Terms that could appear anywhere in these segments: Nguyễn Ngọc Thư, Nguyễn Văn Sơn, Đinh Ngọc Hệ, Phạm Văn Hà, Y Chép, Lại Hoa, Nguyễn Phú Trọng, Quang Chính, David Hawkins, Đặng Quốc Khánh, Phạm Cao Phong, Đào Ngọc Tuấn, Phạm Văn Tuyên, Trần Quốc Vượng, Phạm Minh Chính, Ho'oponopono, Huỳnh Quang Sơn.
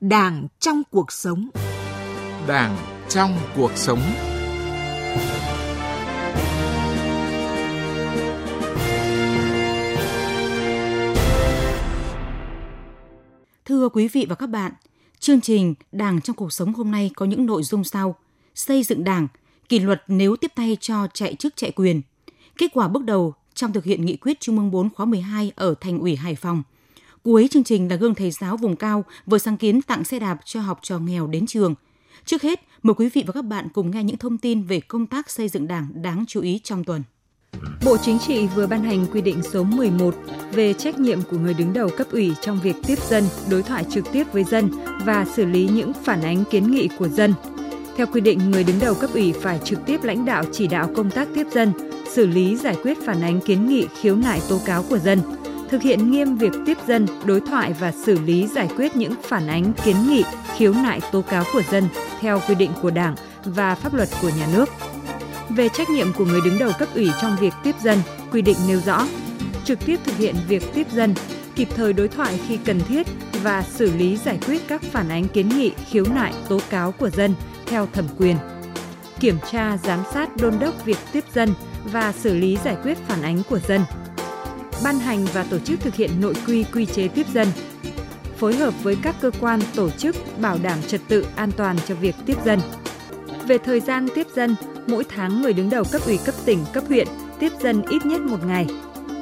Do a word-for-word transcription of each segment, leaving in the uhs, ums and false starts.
Đảng trong cuộc sống. Đảng trong cuộc sống. Thưa quý vị và các bạn, chương trình Đảng trong cuộc sống hôm nay có những nội dung sau: xây dựng Đảng, kỷ luật nếu tiếp tay cho chạy chức chạy quyền, kết quả bước đầu trong thực hiện nghị quyết Trung ương bốn khóa mười hai ở Thành ủy Hải Phòng. Cuối chương trình là gương thầy giáo vùng cao với sáng kiến tặng xe đạp cho học trò nghèo đến trường. Trước hết, mời quý vị và các bạn cùng nghe những thông tin về công tác xây dựng Đảng đáng chú ý trong tuần. Bộ Chính trị vừa ban hành quy định số mười một về trách nhiệm của người đứng đầu cấp ủy trong việc tiếp dân, đối thoại trực tiếp với dân và xử lý những phản ánh kiến nghị của dân. Theo quy định, người đứng đầu cấp ủy phải trực tiếp lãnh đạo chỉ đạo công tác tiếp dân, xử lý giải quyết phản ánh kiến nghị khiếu nại tố cáo của dân, thực hiện nghiêm việc tiếp dân, đối thoại và xử lý giải quyết những phản ánh kiến nghị khiếu nại tố cáo của dân theo quy định của Đảng và pháp luật của nhà nước. Về trách nhiệm của người đứng đầu cấp ủy trong việc tiếp dân, quy định nêu rõ: trực tiếp thực hiện việc tiếp dân, kịp thời đối thoại khi cần thiết và xử lý giải quyết các phản ánh kiến nghị, khiếu nại, tố cáo của dân theo thẩm quyền. Kiểm tra, giám sát, đôn đốc việc tiếp dân và xử lý giải quyết phản ánh của dân. Ban hành và tổ chức thực hiện nội quy, quy chế tiếp dân. Phối hợp với các cơ quan, tổ chức bảo đảm trật tự an toàn cho việc tiếp dân. Về thời gian tiếp dân, mỗi tháng người đứng đầu cấp ủy cấp tỉnh, cấp huyện tiếp dân ít nhất một ngày.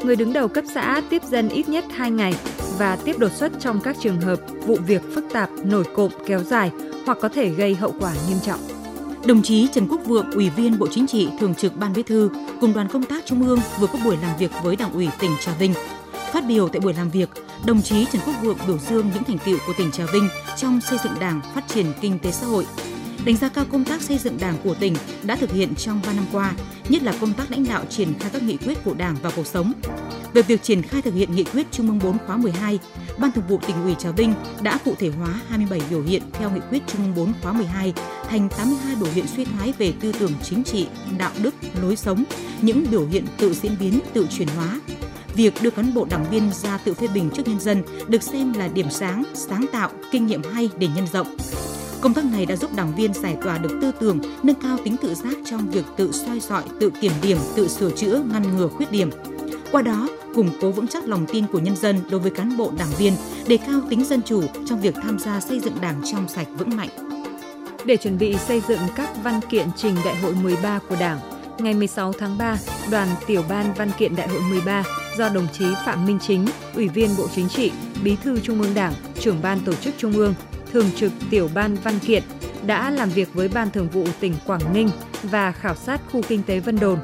Người đứng đầu cấp xã tiếp dân ít nhất hai ngày và tiếp đột xuất trong các trường hợp vụ việc phức tạp, nổi cộm, kéo dài hoặc có thể gây hậu quả nghiêm trọng. Đồng chí Trần Quốc Vượng, Ủy viên Bộ Chính trị, Thường trực Ban Bí thư cùng đoàn công tác Trung ương vừa có buổi làm việc với Đảng ủy tỉnh Trà Vinh. Phát biểu tại buổi làm việc, đồng chí Trần Quốc Vượng biểu dương những thành tựu của tỉnh Trà Vinh trong xây dựng Đảng, phát triển kinh tế xã hội. Đánh giá cao công tác xây dựng Đảng của tỉnh đã thực hiện trong ba năm qua, nhất là công tác lãnh đạo triển khai các nghị quyết của Đảng vào cuộc sống. Về việc triển khai thực hiện nghị quyết Trung ương bốn khóa mười hai, Ban Thường vụ Tỉnh ủy Trà Vinh đã cụ thể hóa hai mươi bảy biểu hiện theo nghị quyết Trung ương bốn khóa mười hai thành tám mươi hai biểu hiện suy thoái về tư tưởng chính trị, đạo đức, lối sống, những biểu hiện tự diễn biến, tự chuyển hóa. Việc đưa cán bộ đảng viên ra tự phê bình trước nhân dân được xem là điểm sáng, sáng tạo, kinh nghiệm hay để nhân rộng. Công tác này đã giúp đảng viên giải tỏa được tư tưởng, nâng cao tính tự giác trong việc tự soi dọi, tự kiểm điểm, tự sửa chữa, ngăn ngừa khuyết điểm. Qua đó, củng cố vững chắc lòng tin của nhân dân đối với cán bộ đảng viên, đề cao tính dân chủ trong việc tham gia xây dựng Đảng trong sạch vững mạnh. Để chuẩn bị xây dựng các văn kiện trình Đại hội mười ba của Đảng, ngày mười sáu tháng ba, đoàn tiểu ban văn kiện Đại hội mười ba do đồng chí Phạm Minh Chính, Ủy viên Bộ Chính trị, Bí thư Trung ương Đảng, Trưởng ban Tổ chức Trung ương, Thường trực tiểu ban văn kiện đã làm việc với Ban Thường vụ tỉnh Quảng Ninh và khảo sát khu kinh tế Vân Đồn.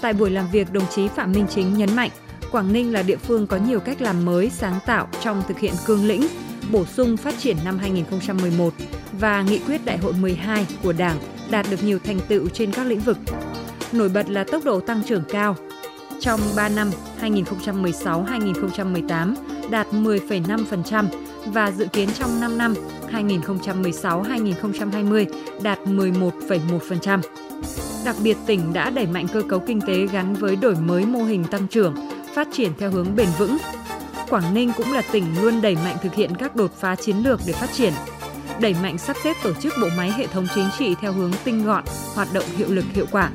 Tại buổi làm việc, đồng chí Phạm Minh Chính nhấn mạnh Quảng Ninh là địa phương có nhiều cách làm mới, sáng tạo trong thực hiện cương lĩnh, bổ sung phát triển năm hai nghìn không trăm mười một và nghị quyết Đại hội mười hai của Đảng đạt được nhiều thành tựu trên các lĩnh vực. Nổi bật là tốc độ tăng trưởng cao. Trong ba năm hai nghìn không trăm mười sáu đến hai nghìn không trăm mười tám đạt mười phẩy năm phần trăm và dự kiến trong năm năm hai nghìn không trăm mười sáu đến hai nghìn không trăm hai mươi đạt mười một phẩy một phần trăm. Đặc biệt, tỉnh đã đẩy mạnh cơ cấu kinh tế gắn với đổi mới mô hình tăng trưởng, phát triển theo hướng bền vững. Quảng Ninh cũng là tỉnh luôn đẩy mạnh thực hiện các đột phá chiến lược để phát triển, đẩy mạnh sắp xếp tổ chức bộ máy hệ thống chính trị theo hướng tinh gọn, hoạt động hiệu lực hiệu quả.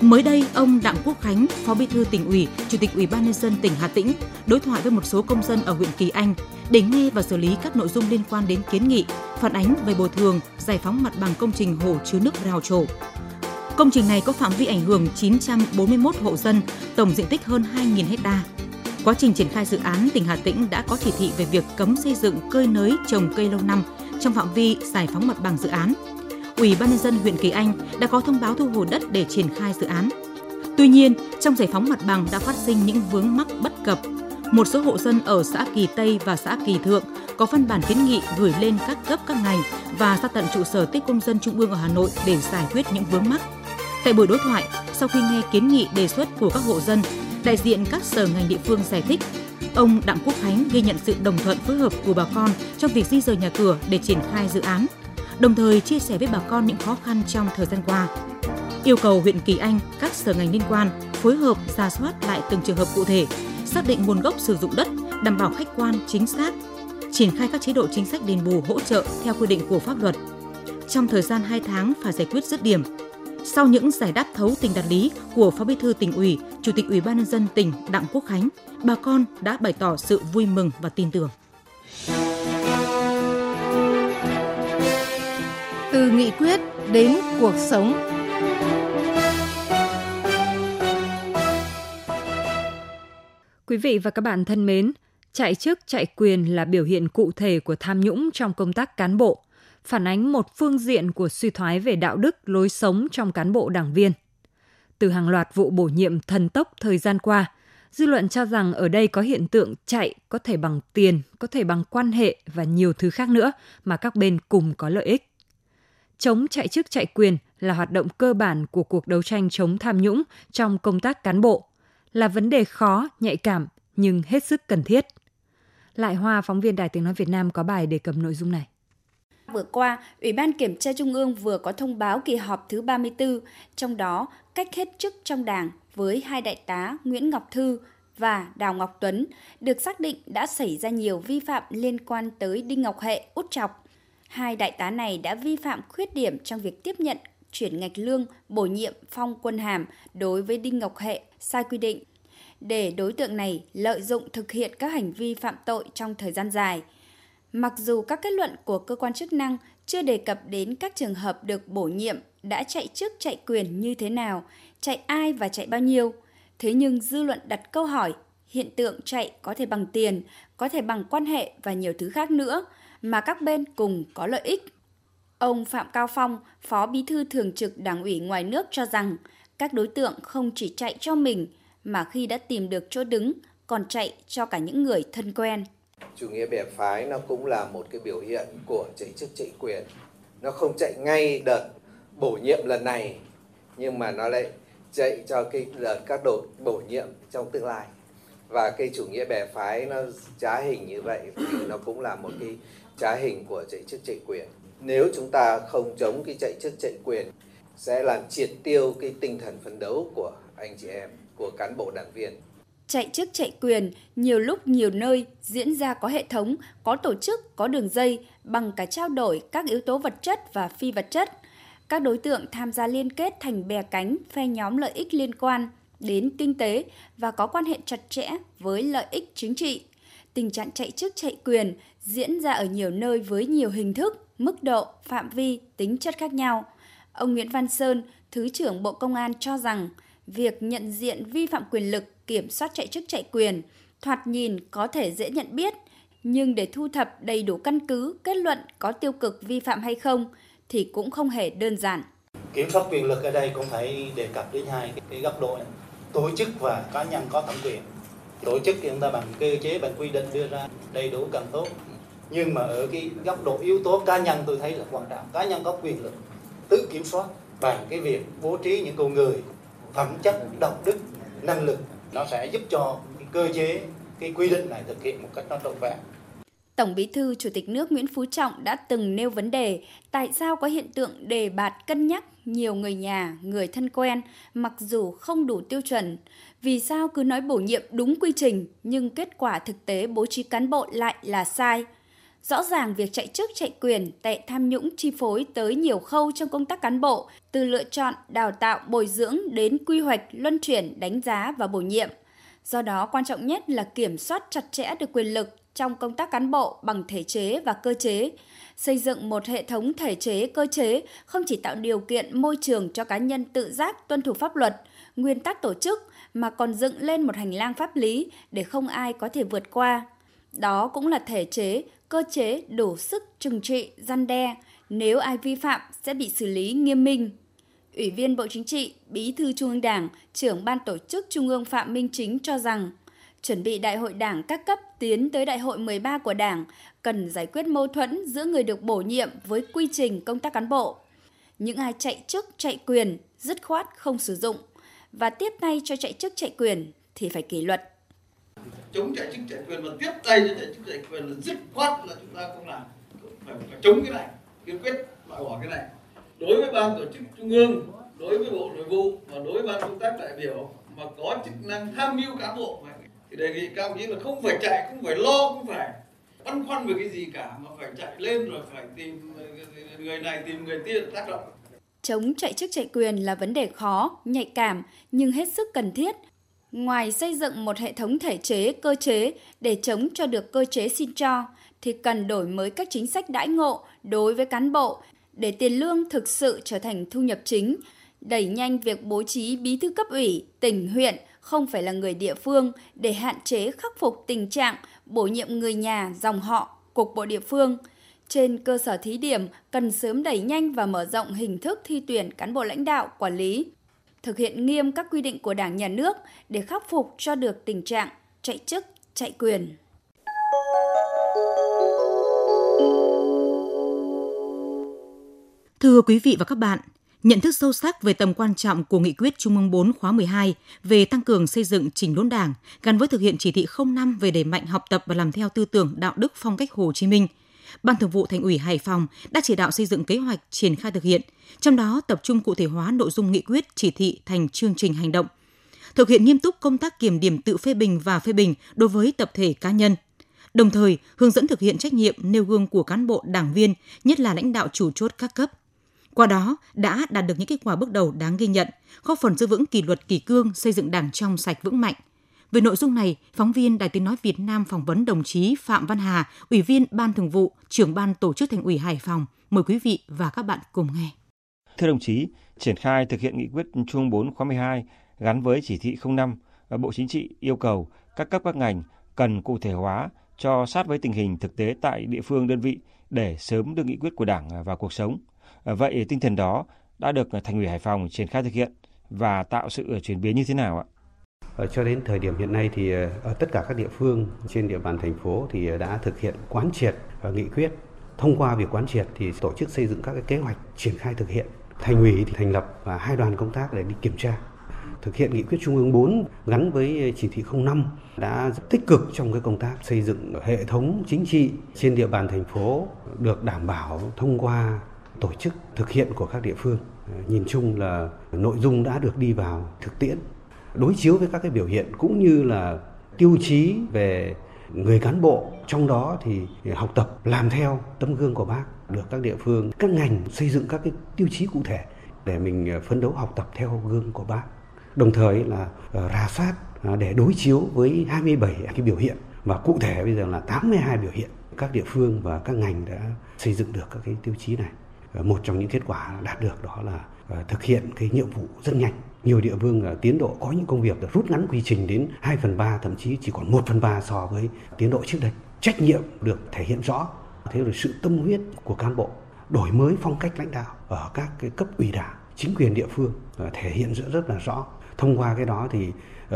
Mới đây, ông Đặng Quốc Khánh, Phó Bí thư Tỉnh ủy, Chủ tịch Ủy ban nhân dân tỉnh Hà Tĩnh đối thoại với một số công dân ở huyện Kỳ Anh để nghe và xử lý các nội dung liên quan đến kiến nghị, phản ánh về bồi thường, giải phóng mặt bằng công trình hồ chứa nước Rào Trổ. Công trình này có phạm vi ảnh hưởng chín trăm bốn mươi mốt hộ dân, tổng diện tích hơn hai nghìn ha. Quá trình triển khai dự án, tỉnh Hà Tĩnh đã có chỉ thị về việc cấm xây dựng cơi nới trồng cây lâu năm trong phạm vi giải phóng mặt bằng dự án. Ủy ban nhân dân huyện Kỳ Anh đã có thông báo thu hồi đất để triển khai dự án. Tuy nhiên, trong giải phóng mặt bằng đã phát sinh những vướng mắc bất cập. Một số hộ dân ở xã Kỳ Tây và xã Kỳ Thượng có văn bản kiến nghị gửi lên các cấp các ngành và ra tận trụ sở Tiếp công dân Trung ương ở Hà Nội để giải quyết những vướng mắc. Tại buổi đối thoại, sau khi nghe kiến nghị đề xuất của các hộ dân, đại diện các sở ngành địa phương giải thích, ông Đặng Quốc Khánh ghi nhận sự đồng thuận phối hợp của bà con trong việc di dời nhà cửa để triển khai dự án, đồng thời chia sẻ với bà con những khó khăn trong thời gian qua. Yêu cầu huyện Kỳ Anh, các sở ngành liên quan phối hợp rà soát lại từng trường hợp cụ thể, xác định nguồn gốc sử dụng đất, đảm bảo khách quan chính xác. triển khai các chế độ chính sách đền bù hỗ trợ theo quy định của pháp luật. Trong thời gian hai tháng phải giải quyết dứt điểm. Sau những giải đáp thấu tình đạt lý của Phó Bí thư Tỉnh ủy, Chủ tịch Ủy ban nhân dân tỉnh Đặng Quốc Khánh, bà con đã bày tỏ sự vui mừng và tin tưởng. Từ nghị quyết đến cuộc sống. Quý vị và các bạn thân mến, chạy chức chạy quyền là biểu hiện cụ thể của tham nhũng trong công tác cán bộ, phản ánh một phương diện của suy thoái về đạo đức, lối sống trong cán bộ đảng viên. Từ hàng loạt vụ bổ nhiệm thần tốc thời gian qua, dư luận cho rằng ở đây có hiện tượng chạy có thể bằng tiền, có thể bằng quan hệ và nhiều thứ khác nữa mà các bên cùng có lợi ích. Chống chạy chức chạy quyền là hoạt động cơ bản của cuộc đấu tranh chống tham nhũng trong công tác cán bộ, là vấn đề khó, nhạy cảm nhưng hết sức cần thiết. Lại Hoa, phóng viên Đài Tiếng Nói Việt Nam có bài đề cập nội dung này. Vừa qua, Ủy ban Kiểm tra Trung ương vừa có thông báo kỳ họp thứ ba mươi tư, trong đó cách hết chức trong Đảng với hai đại tá Nguyễn Ngọc Thư và Đào Ngọc Tuấn được xác định đã xảy ra nhiều vi phạm liên quan tới Đinh Ngọc Hệ, út chọc. Hai đại tá này đã vi phạm khuyết điểm trong việc tiếp nhận, chuyển ngạch lương, bổ nhiệm, phong quân hàm đối với Đinh Ngọc Hệ sai quy định, để đối tượng này lợi dụng thực hiện các hành vi phạm tội trong thời gian dài. Mặc dù các kết luận của cơ quan chức năng chưa đề cập đến các trường hợp được bổ nhiệm đã chạy chức chạy quyền như thế nào, chạy ai và chạy bao nhiêu, thế nhưng dư luận đặt câu hỏi hiện tượng chạy có thể bằng tiền, có thể bằng quan hệ và nhiều thứ khác nữa mà các bên cùng có lợi ích. Ông Phạm Cao Phong, Phó Bí thư Thường trực Đảng ủy Ngoài nước cho rằng các đối tượng không chỉ chạy cho mình mà khi đã tìm được chỗ đứng còn chạy cho cả những người thân quen. Chủ nghĩa bè phái nó cũng là một cái biểu hiện của chạy chức chạy quyền. Nó không chạy ngay đợt bổ nhiệm lần này nhưng mà nó lại chạy cho cái đợt các đợt bổ nhiệm trong tương lai. Và cái chủ nghĩa bè phái nó trá hình như vậy thì nó cũng là một cái trá hình của chạy chức chạy quyền. Nếu chúng ta không chống cái chạy chức chạy quyền sẽ làm triệt tiêu cái tinh thần phấn đấu của anh chị em, của cán bộ đảng viên. Chạy chức chạy quyền nhiều lúc nhiều nơi diễn ra có hệ thống, có tổ chức, có đường dây bằng cả trao đổi các yếu tố vật chất và phi vật chất. Các đối tượng tham gia liên kết thành bè cánh, phe nhóm lợi ích liên quan đến kinh tế và có quan hệ chặt chẽ với lợi ích chính trị. Tình trạng chạy chức chạy quyền diễn ra ở nhiều nơi với nhiều hình thức, mức độ, phạm vi, tính chất khác nhau. Ông Nguyễn Văn Sơn, Thứ trưởng Bộ Công an cho rằng việc nhận diện vi phạm quyền lực, kiểm soát chạy chức chạy quyền, thoạt nhìn có thể dễ nhận biết, nhưng để thu thập đầy đủ căn cứ, kết luận có tiêu cực vi phạm hay không thì cũng không hề đơn giản. Kiểm soát quyền lực ở đây cũng phải đề cập đến hai cái góc độ này, tổ chức và cá nhân có thẩm quyền. Tổ chức thì chúng ta bằng cơ chế, bằng quy định đưa ra đầy đủ cần tốt. Nhưng mà ở cái góc độ yếu tố cá nhân tôi thấy là quan trọng. Cá nhân có quyền lực tự kiểm soát bằng cái việc bố trí những con người phẩm chất, đạo đức, năng lực. Nó sẽ giúp cho cái cơ chế, cái quy định này thực hiện một cách nó trọn vẹn. Tổng Bí thư Chủ tịch nước Nguyễn Phú Trọng đã từng nêu vấn đề tại sao có hiện tượng đề bạt cân nhắc nhiều người nhà, người thân quen mặc dù không đủ tiêu chuẩn. Vì sao cứ nói bổ nhiệm đúng quy trình nhưng kết quả thực tế bố trí cán bộ lại là sai? Rõ ràng việc chạy chức chạy quyền, tệ tham nhũng chi phối tới nhiều khâu trong công tác cán bộ, từ lựa chọn, đào tạo, bồi dưỡng đến quy hoạch, luân chuyển, đánh giá và bổ nhiệm. Do đó, quan trọng nhất là kiểm soát chặt chẽ được quyền lực trong công tác cán bộ bằng thể chế và cơ chế. Xây dựng một hệ thống thể chế, cơ chế không chỉ tạo điều kiện môi trường cho cá nhân tự giác tuân thủ pháp luật, nguyên tắc tổ chức mà còn dựng lên một hành lang pháp lý để không ai có thể vượt qua. Đó cũng là thể chế, cơ chế đủ sức trừng trị, răn đe, nếu ai vi phạm sẽ bị xử lý nghiêm minh. Ủy viên Bộ Chính trị, Bí thư Trung ương Đảng, trưởng Ban Tổ chức Trung ương Phạm Minh Chính cho rằng, chuẩn bị đại hội Đảng các cấp tiến tới đại hội mười ba của Đảng cần giải quyết mâu thuẫn giữa người được bổ nhiệm với quy trình công tác cán bộ. Những ai chạy chức, chạy quyền, dứt khoát không sử dụng và tiếp tay cho chạy chức, chạy quyền thì phải kỷ luật. Chống chạy chức chạy quyền và tiếp tay cho chạy chức chạy quyền là dứt khoát là chúng ta không làm, phải, phải chống cái này, kiên quyết loại bỏ cái này. Đối với Ban Tổ chức Trung ương, đối với Bộ Nội vụ và đối với Ban Công tác đại biểu mà có chức năng tham mưu cán bộ thì đề nghị các ông chí là không phải chạy, không phải lo, không phải băn khoăn về cái gì cả mà phải chạy lên rồi phải tìm người này tìm người kia tác động. Chống chạy chức chạy quyền là vấn đề khó, nhạy cảm nhưng hết sức cần thiết. Ngoài xây dựng một hệ thống thể chế, cơ chế để chống cho được cơ chế xin cho, thì cần đổi mới các chính sách đãi ngộ đối với cán bộ để tiền lương thực sự trở thành thu nhập chính, đẩy nhanh việc bố trí bí thư cấp ủy, tỉnh, huyện không phải là người địa phương để hạn chế khắc phục tình trạng bổ nhiệm người nhà, dòng họ, cục bộ địa phương. Trên cơ sở thí điểm, cần sớm đẩy nhanh và mở rộng hình thức thi tuyển cán bộ lãnh đạo, quản lý, thực hiện nghiêm các quy định của Đảng, Nhà nước để khắc phục cho được tình trạng chạy chức, chạy quyền. Thưa quý vị và các bạn, nhận thức sâu sắc về tầm quan trọng của Nghị quyết Trung ương bốn khóa mười hai về tăng cường xây dựng chỉnh đốn Đảng gắn với thực hiện chỉ thị không năm về đẩy mạnh học tập và làm theo tư tưởng đạo đức phong cách Hồ Chí Minh, Ban Thường vụ Thành ủy Hải Phòng đã chỉ đạo xây dựng kế hoạch triển khai thực hiện, trong đó tập trung cụ thể hóa nội dung nghị quyết, chỉ thị thành chương trình hành động. Thực hiện nghiêm túc công tác kiểm điểm, tự phê bình và phê bình đối với tập thể, cá nhân. Đồng thời, hướng dẫn thực hiện trách nhiệm, nêu gương của cán bộ, đảng viên, nhất là lãnh đạo chủ chốt các cấp. Qua đó, đã đạt được những kết quả bước đầu đáng ghi nhận, góp phần giữ vững kỷ luật kỷ cương, xây dựng Đảng trong sạch vững mạnh. Về nội dung này, phóng viên Đài Tiếng nói Việt Nam phỏng vấn đồng chí Phạm Văn Hà, Ủy viên Ban Thường vụ, Trưởng ban Tổ chức Thành ủy Hải Phòng. Mời quý vị và các bạn cùng nghe. Thưa đồng chí, triển khai thực hiện nghị quyết Trung ương bốn khóa mười hai gắn với chỉ thị không năm, Bộ Chính trị yêu cầu các cấp các ngành cần cụ thể hóa cho sát với tình hình thực tế tại địa phương, đơn vị để sớm đưa nghị quyết của Đảng vào cuộc sống. Vậy tinh thần đó đã được Thành ủy Hải Phòng triển khai thực hiện và tạo sự chuyển biến như thế nào ạ? Cho đến thời điểm hiện nay thì ở tất cả các địa phương trên địa bàn thành phố thì đã thực hiện quán triệt nghị quyết. Thông qua việc quán triệt thì tổ chức xây dựng các cái kế hoạch triển khai thực hiện. Thành ủy thì thành lập và hai đoàn công tác để đi kiểm tra. Thực hiện nghị quyết Trung ương bốn gắn với chỉ thị không năm đã tích cực trong cái công tác xây dựng hệ thống chính trị trên địa bàn thành phố được đảm bảo thông qua tổ chức thực hiện của các địa phương. Nhìn chung là nội dung đã được đi vào thực tiễn, đối chiếu với các cái biểu hiện cũng như là tiêu chí về người cán bộ, trong đó thì học tập làm theo tấm gương của Bác được các địa phương, các ngành xây dựng các cái tiêu chí cụ thể để mình phấn đấu học tập theo gương của Bác, đồng thời là rà soát để đối chiếu với hai mươi bảy cái biểu hiện và cụ thể bây giờ là tám mươi hai biểu hiện các địa phương và các ngành đã xây dựng được các cái tiêu chí này. Một trong những kết quả đạt được đó là thực hiện cái nhiệm vụ rất nhanh. Nhiều địa phương tiến độ có những công việc được rút ngắn quy trình đến hai phần ba, thậm chí chỉ còn một phần ba so với tiến độ trước đây. Trách nhiệm được thể hiện rõ, thế rồi sự tâm huyết của cán bộ, đổi mới phong cách lãnh đạo ở các cái cấp ủy Đảng, chính quyền địa phương thể hiện rất, rất là rõ. Thông qua cái đó thì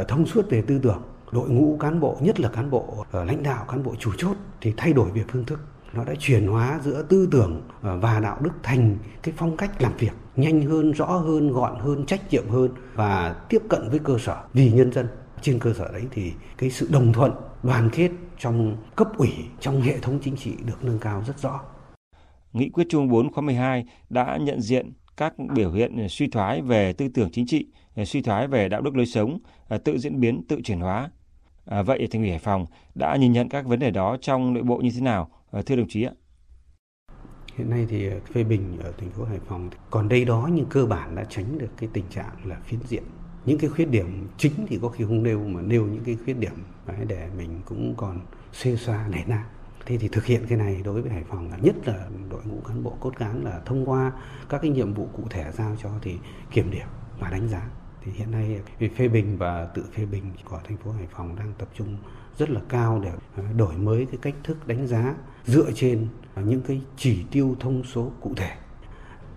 thông suốt về tư tưởng, đội ngũ cán bộ, nhất là cán bộ lãnh đạo, cán bộ chủ chốt thì thay đổi về phương thức. Nó đã chuyển hóa giữa tư tưởng và đạo đức thành cái phong cách làm việc nhanh hơn, rõ hơn, gọn hơn, trách nhiệm hơn và tiếp cận với cơ sở vì nhân dân. Trên cơ sở đấy thì cái sự đồng thuận, đoàn kết trong cấp ủy, trong hệ thống chính trị được nâng cao rất rõ. Nghị quyết Trung ương bốn khóa mười hai đã nhận diện các biểu hiện suy thoái về tư tưởng chính trị, suy thoái về đạo đức lối sống, tự diễn biến, tự chuyển hóa. À, vậy Thành ủy Hải Phòng đã nhìn nhận các vấn đề đó trong nội bộ như thế nào? Thưa đồng chí ạ. Hiện nay thì phê bình ở thành phố Hải Phòng còn đây đó nhưng cơ bản đã tránh được cái tình trạng là phiến diện. Những cái khuyết điểm chính thì có khi không nêu mà nêu những cái khuyết điểm để mình cũng còn xê xoa nể nang. Thế thì thực hiện cái này đối với Hải Phòng là nhất là đội ngũ cán bộ cốt cán là thông qua các cái nhiệm vụ cụ thể giao cho thì kiểm điểm và đánh giá. Thì hiện nay phê bình và tự phê bình của thành phố Hải Phòng đang tập trung rất là cao để đổi mới cái cách thức đánh giá dựa trên những cái chỉ tiêu thông số cụ thể.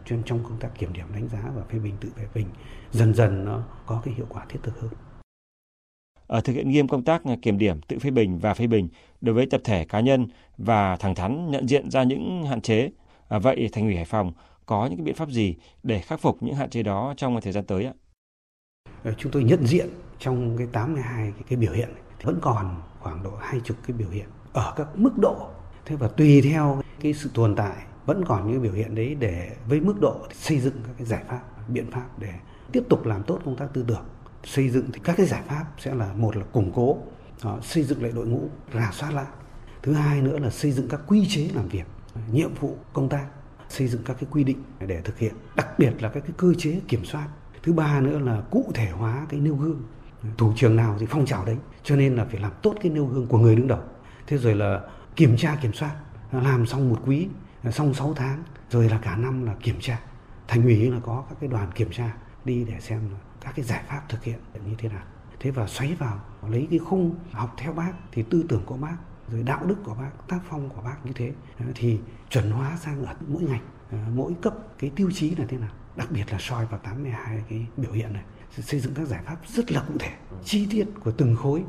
Trên trong công tác kiểm điểm đánh giá và phê bình tự phê bình dần dần nó có cái hiệu quả thiết thực hơn. Ở thực hiện nghiêm công tác kiểm điểm, tự phê bình và phê bình đối với tập thể, cá nhân và thẳng thắn nhận diện ra những hạn chế. À, vậy Thành ủy Hải Phòng có những cái biện pháp gì để khắc phục những hạn chế đó trong thời gian tới ạ? Chúng tôi nhận diện trong cái tám mươi hai cái, cái biểu hiện này, vẫn còn khoảng độ hai chục cái biểu hiện ở các mức độ. Thế và tùy theo cái sự tồn tại vẫn còn những biểu hiện đấy để với mức độ xây dựng các cái giải pháp, biện pháp để tiếp tục làm tốt công tác tư tưởng. Xây dựng thì các cái giải pháp sẽ là một là củng cố, xây dựng lại đội ngũ, rà soát lại. Thứ hai nữa là xây dựng các quy chế làm việc, nhiệm vụ công tác, xây dựng các cái quy định để thực hiện, đặc biệt là các cái cơ chế kiểm soát. Thứ ba nữa là cụ thể hóa cái nêu gương, thủ trưởng nào thì phong trào đấy, cho nên là phải làm tốt cái nêu gương của người đứng đầu. Thế rồi là kiểm tra kiểm soát, làm xong một quý, xong sáu tháng, rồi là cả năm là kiểm tra. Thành ủy là có các cái đoàn kiểm tra đi để xem các cái giải pháp thực hiện như thế nào. Thế và xoáy vào, lấy cái khung học theo Bác thì tư tưởng của Bác, rồi đạo đức của Bác, tác phong của Bác như thế thì chuẩn hóa sang ở mỗi ngành, mỗi cấp cái tiêu chí là thế nào. Đặc biệt là soi vào tám mươi hai cái biểu hiện này, xây dựng các giải pháp rất là cụ thể, chi tiết của từng khối.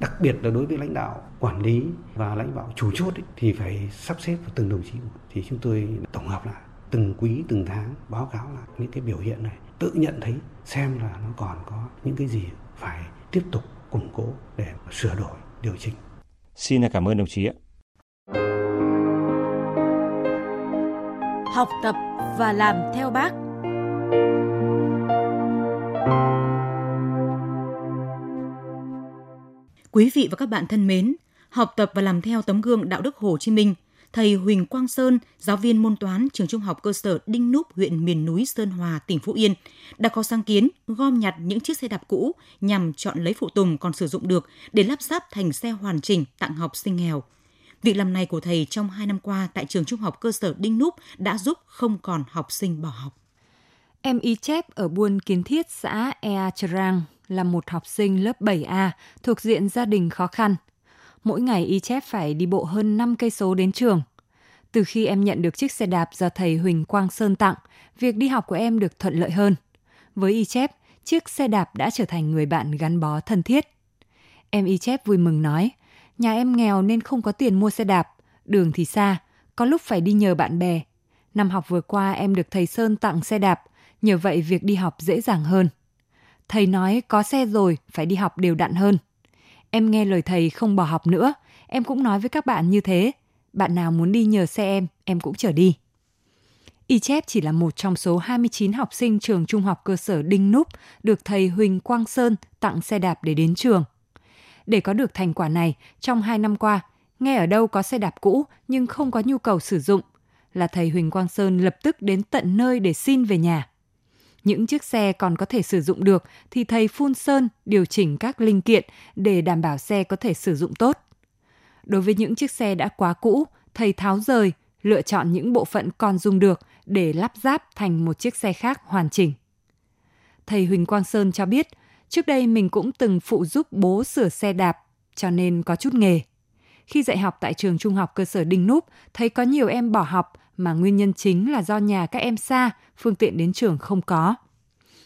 Đặc biệt là đối với lãnh đạo quản lý và lãnh đạo chủ chốt ấy, thì phải sắp xếp vào từng đồng chí. Thì chúng tôi tổng hợp lại từng quý, từng tháng, báo cáo lại những cái biểu hiện này, tự nhận thấy xem là nó còn có những cái gì phải tiếp tục củng cố để sửa đổi, điều chỉnh. Xin cảm ơn đồng chí ạ. Học tập và làm theo Bác. Quý vị và các bạn thân mến, học tập và làm theo tấm gương đạo đức Hồ Chí Minh, thầy Huỳnh Quang Sơn, giáo viên môn toán trường trung học cơ sở Đinh Núp, huyện miền núi Sơn Hòa, tỉnh Phú Yên, đã có sáng kiến gom nhặt những chiếc xe đạp cũ nhằm chọn lấy phụ tùng còn sử dụng được để lắp ráp thành xe hoàn chỉnh tặng học sinh nghèo. Việc làm này của thầy trong hai năm qua tại trường trung học cơ sở Đinh Núp đã giúp không còn học sinh bỏ học. Em Y Chép ở buôn Kiến Thiết, xã Ea Trang là một học sinh lớp bảy A thuộc diện gia đình khó khăn. Mỗi ngày Y Chép phải đi bộ hơn năm cây số đến trường. Từ khi em nhận được chiếc xe đạp do thầy Huỳnh Quang Sơn tặng, việc đi học của em được thuận lợi hơn. Với Y Chép, chiếc xe đạp đã trở thành người bạn gắn bó thân thiết. Em Y Chép vui mừng nói, nhà em nghèo nên không có tiền mua xe đạp, đường thì xa, có lúc phải đi nhờ bạn bè. Năm học vừa qua em được thầy Sơn tặng xe đạp, nhờ vậy việc đi học dễ dàng hơn. Thầy nói có xe rồi, phải đi học đều đặn hơn. Em nghe lời thầy không bỏ học nữa, em cũng nói với các bạn như thế. Bạn nào muốn đi nhờ xe em, em cũng chở đi. Y Chép chỉ là một trong số hai mươi chín học sinh trường trung học cơ sở Đinh Núp được thầy Huỳnh Quang Sơn tặng xe đạp để đến trường. Để có được thành quả này, trong hai năm qua, nghe ở đâu có xe đạp cũ nhưng không có nhu cầu sử dụng, là thầy Huỳnh Quang Sơn lập tức đến tận nơi để xin về nhà. Những chiếc xe còn có thể sử dụng được thì thầy phun sơn điều chỉnh các linh kiện để đảm bảo xe có thể sử dụng tốt. Đối với những chiếc xe đã quá cũ, thầy tháo rời, lựa chọn những bộ phận còn dùng được để lắp ráp thành một chiếc xe khác hoàn chỉnh. Thầy Huỳnh Quang Sơn cho biết, trước đây mình cũng từng phụ giúp bố sửa xe đạp, cho nên có chút nghề. Khi dạy học tại trường trung học cơ sở Đinh Núp, thấy có nhiều em bỏ học, mà nguyên nhân chính là do nhà các em xa, phương tiện đến trường không có.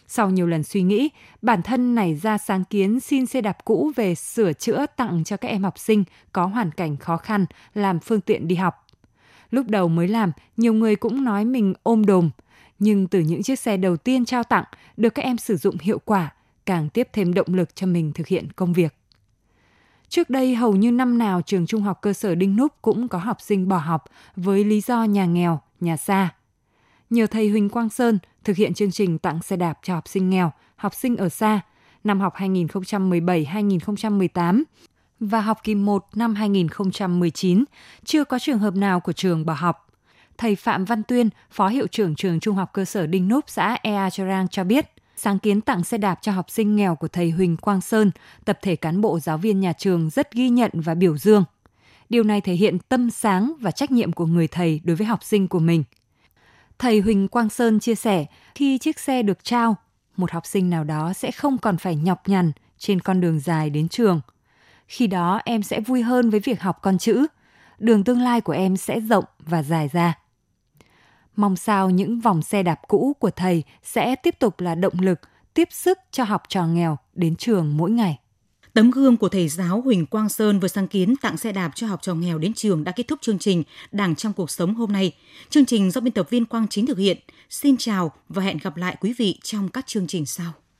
Sau nhiều lần suy nghĩ, bản thân nảy ra sáng kiến xin xe đạp cũ về sửa chữa tặng cho các em học sinh có hoàn cảnh khó khăn làm phương tiện đi học. Lúc đầu mới làm, nhiều người cũng nói mình ôm đồm, nhưng từ những chiếc xe đầu tiên trao tặng được các em sử dụng hiệu quả, càng tiếp thêm động lực cho mình thực hiện công việc. Trước đây hầu như năm nào trường trung học cơ sở Đinh Núp cũng có học sinh bỏ học với lý do nhà nghèo, nhà xa. Nhờ thầy Huỳnh Quang Sơn thực hiện chương trình tặng xe đạp cho học sinh nghèo, học sinh ở xa năm học hai nghìn không trăm mười bảy hai nghìn không trăm mười tám và học kỳ một năm hai nghìn không trăm mười chín, chưa có trường hợp nào của trường bỏ học. Thầy Phạm Văn Tuyên, phó hiệu trưởng trường trung học cơ sở Đinh Núp, xã Ea Trang cho biết, sáng kiến tặng xe đạp cho học sinh nghèo của thầy Huỳnh Quang Sơn, tập thể cán bộ giáo viên nhà trường rất ghi nhận và biểu dương. Điều này thể hiện tâm sáng và trách nhiệm của người thầy đối với học sinh của mình. Thầy Huỳnh Quang Sơn chia sẻ, khi chiếc xe được trao, một học sinh nào đó sẽ không còn phải nhọc nhằn trên con đường dài đến trường. Khi đó em sẽ vui hơn với việc học con chữ, đường tương lai của em sẽ rộng và dài ra. Mong sao những vòng xe đạp cũ của thầy sẽ tiếp tục là động lực, tiếp sức cho học trò nghèo đến trường mỗi ngày. Tấm gương của thầy giáo Huỳnh Quang Sơn với sáng kiến tặng xe đạp cho học trò nghèo đến trường đã kết thúc chương trình Đảng trong cuộc sống hôm nay. Chương trình do biên tập viên Quang Chính thực hiện. Xin chào và hẹn gặp lại quý vị trong các chương trình sau.